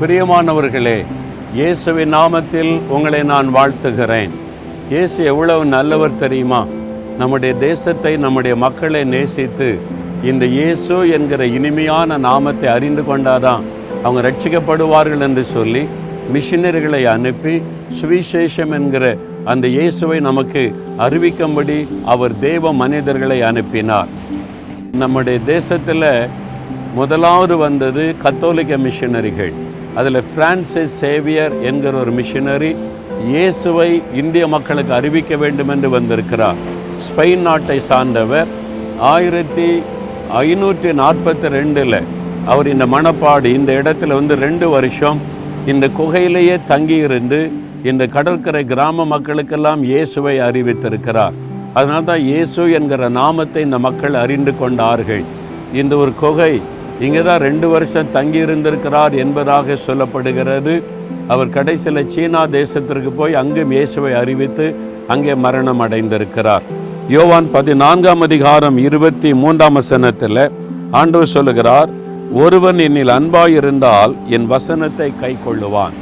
பிரியமானவர்களே, இயேசுவின் நாமத்தில் உங்களை நான் வாழ்த்துகிறேன். இயேசு எவ்வளவு நல்லவர் தெரியுமா? நம்முடைய தேசத்தை, நம்முடைய மக்களை நேசித்து இந்த இயேசு என்கிற இனிமையான நாமத்தை அறிந்து கொண்டாதான் அவங்க ரட்சிக்கப்படுவார்கள் என்று சொல்லி மிஷினரிகளை அனுப்பி சுவிசேஷம் என்கிற அந்த இயேசுவை நமக்கு அறிவிக்கும்படி அவர் தேவ மனிதர்களை அனுப்பினார். நம்முடைய தேசத்தில் முதலாவது வந்தது கத்தோலிக்க மிஷினரிகள். அதில் பிரான்சிஸ் சேவியர் என்கிற ஒரு மிஷினரி இயேசுவை இந்திய மக்களுக்கு அறிவிக்க வேண்டும் என்று வந்திருக்கிறார். ஸ்பெயின் நாட்டை சார்ந்தவர். 1542 அவர் இந்த மணப்பாடு இந்த இடத்துல வந்து 2 வருஷம் இந்த குகையிலேயே தங்கியிருந்து இந்த கடற்கரை கிராம மக்களுக்கெல்லாம் இயேசுவை அறிவித்திருக்கிறார். அதனால தான் இயேசு என்கிற நாமத்தை இந்த மக்கள் அறிந்து கொண்டார்கள். இந்த ஒரு குகை இங்கே தான் 2 வருஷம் தங்கியிருந்திருக்கிறார் என்பதாக சொல்லப்படுகிறது. அவர் கடைசியில் சீனா தேசத்திற்கு போய் அங்கும் இயேசுவை அறிவித்து அங்கே மரணம் அடைந்திருக்கிறார். யோவான் 14:23 ஆண்டவர் சொல்லுகிறார், ஒருவன் என்னில் அன்பாயிருந்தால் என் வசனத்தை கை கொள்ளுவான்.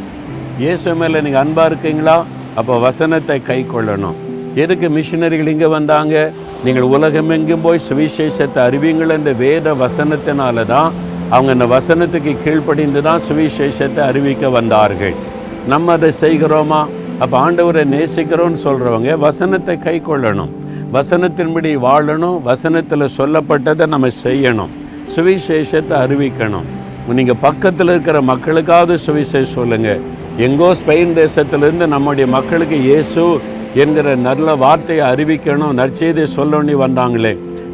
இயேசு மேலே நீங்கள் அன்பாக இருக்கீங்களா? அப்போ வசனத்தை கை கொள்ளணும். எதுக்கு மிஷினரிகள் இங்கே வந்தாங்க? நீங்கள் உலகமெங்கும் போய் சுவிசேஷத்தை அறிவிங்கள் என்ற வேத வசனத்தினால தான் அவங்க இந்த வசனத்துக்கு கீழ்ப்படிந்து தான் சுவிசேஷத்தை அறிவிக்க வந்தார்கள். நம்ம அதை செய்கிறோமா? அப்போ ஆண்டவரை நேசிக்கிறோன்னு சொல்கிறவங்க வசனத்தை கை கொள்ளணும், வசனத்தின்படி வாழணும், வசனத்தில் சொல்லப்பட்டதை நம்ம செய்யணும், சுவிசேஷத்தை அறிவிக்கணும். நீங்கள் பக்கத்தில் இருக்கிற மக்களுக்காவது சுவிசேஷம் சொல்லுங்கள். எங்கோ ஸ்பெயின் தேசத்திலேருந்து நம்முடைய மக்களுக்கு இயேசு என்கிற நல்ல வார்த்தையை அறிவிக்கணும், நற்செய்தியை சொல்லி வந்தாங்களே.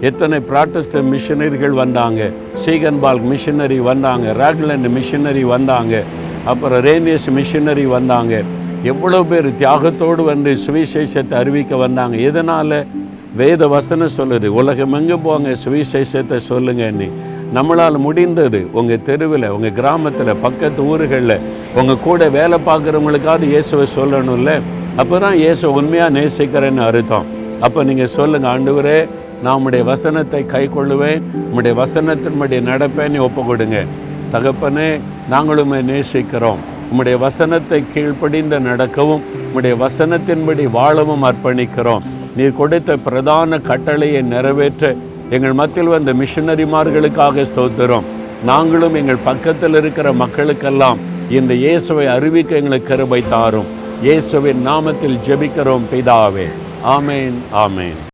எத்தனை ப்ராட்டஸ்ட் மிஷினரிகள் வந்தாங்க. சீகன்பால்க் மிஷினரி வந்தாங்க, ராக்லண்ட் மிஷினரி வந்தாங்க, அப்புறம் ரேமியஸ் மிஷினரி வந்தாங்க. எவ்வளோ பேர் தியாகத்தோடு வந்து சுவிசேஷத்தை அறிவிக்க வந்தாங்க. எதனால்? வேத வசனம் சொல்லுது, உலகம் எங்கே போங்க சுவிசேஷத்தை சொல்லுங்கன்னு. நம்மளால் முடிந்தது உங்கள் தெருவில், உங்கள் கிராமத்தில், பக்கத்து ஊர்களில் உங்கள் கூட வேலை பார்க்குறவங்களுக்காவது இயேசுவை சொல்லணும்ல. அப்போ தான் இயேசு உண்மையாக நேசிக்கிறேன்னு அர்த்தம். அப்போ நீங்கள் சொல்லுங்கள், ஆண்டவரே நான் உம்முடைய வசனத்தை கை கொள்ளுவேன், உம்முடைய வசனத்தின்படி நடப்பேன்னு ஒப்பு கொடுங்க. தகப்பனே, நாங்களும் நேசிக்கிறோம், உம்முடைய வசனத்தை கீழ்ப்படிந்து நடக்கவும் உம்முடைய வசனத்தின்படி வாழவும் அர்ப்பணிக்கிறோம். நீர் கொடுத்த பிரதான கட்டளையை நிறைவேற்ற எங்கள் மத்தியில் வந்த மிஷினரிமார்களுக்காக ஸ்தோத்திரம். நாங்களும் எங்கள் பக்கத்தில் இருக்கிற மக்களுக்கெல்லாம் இந்த இயேசுவை அறிவிக்க எங்களுக்கு கிருபை தாரும். இயேசுவின் நாமத்தில் ஜெபிக்கிறோம் பிதாவே. ஆமேன், ஆமேன்.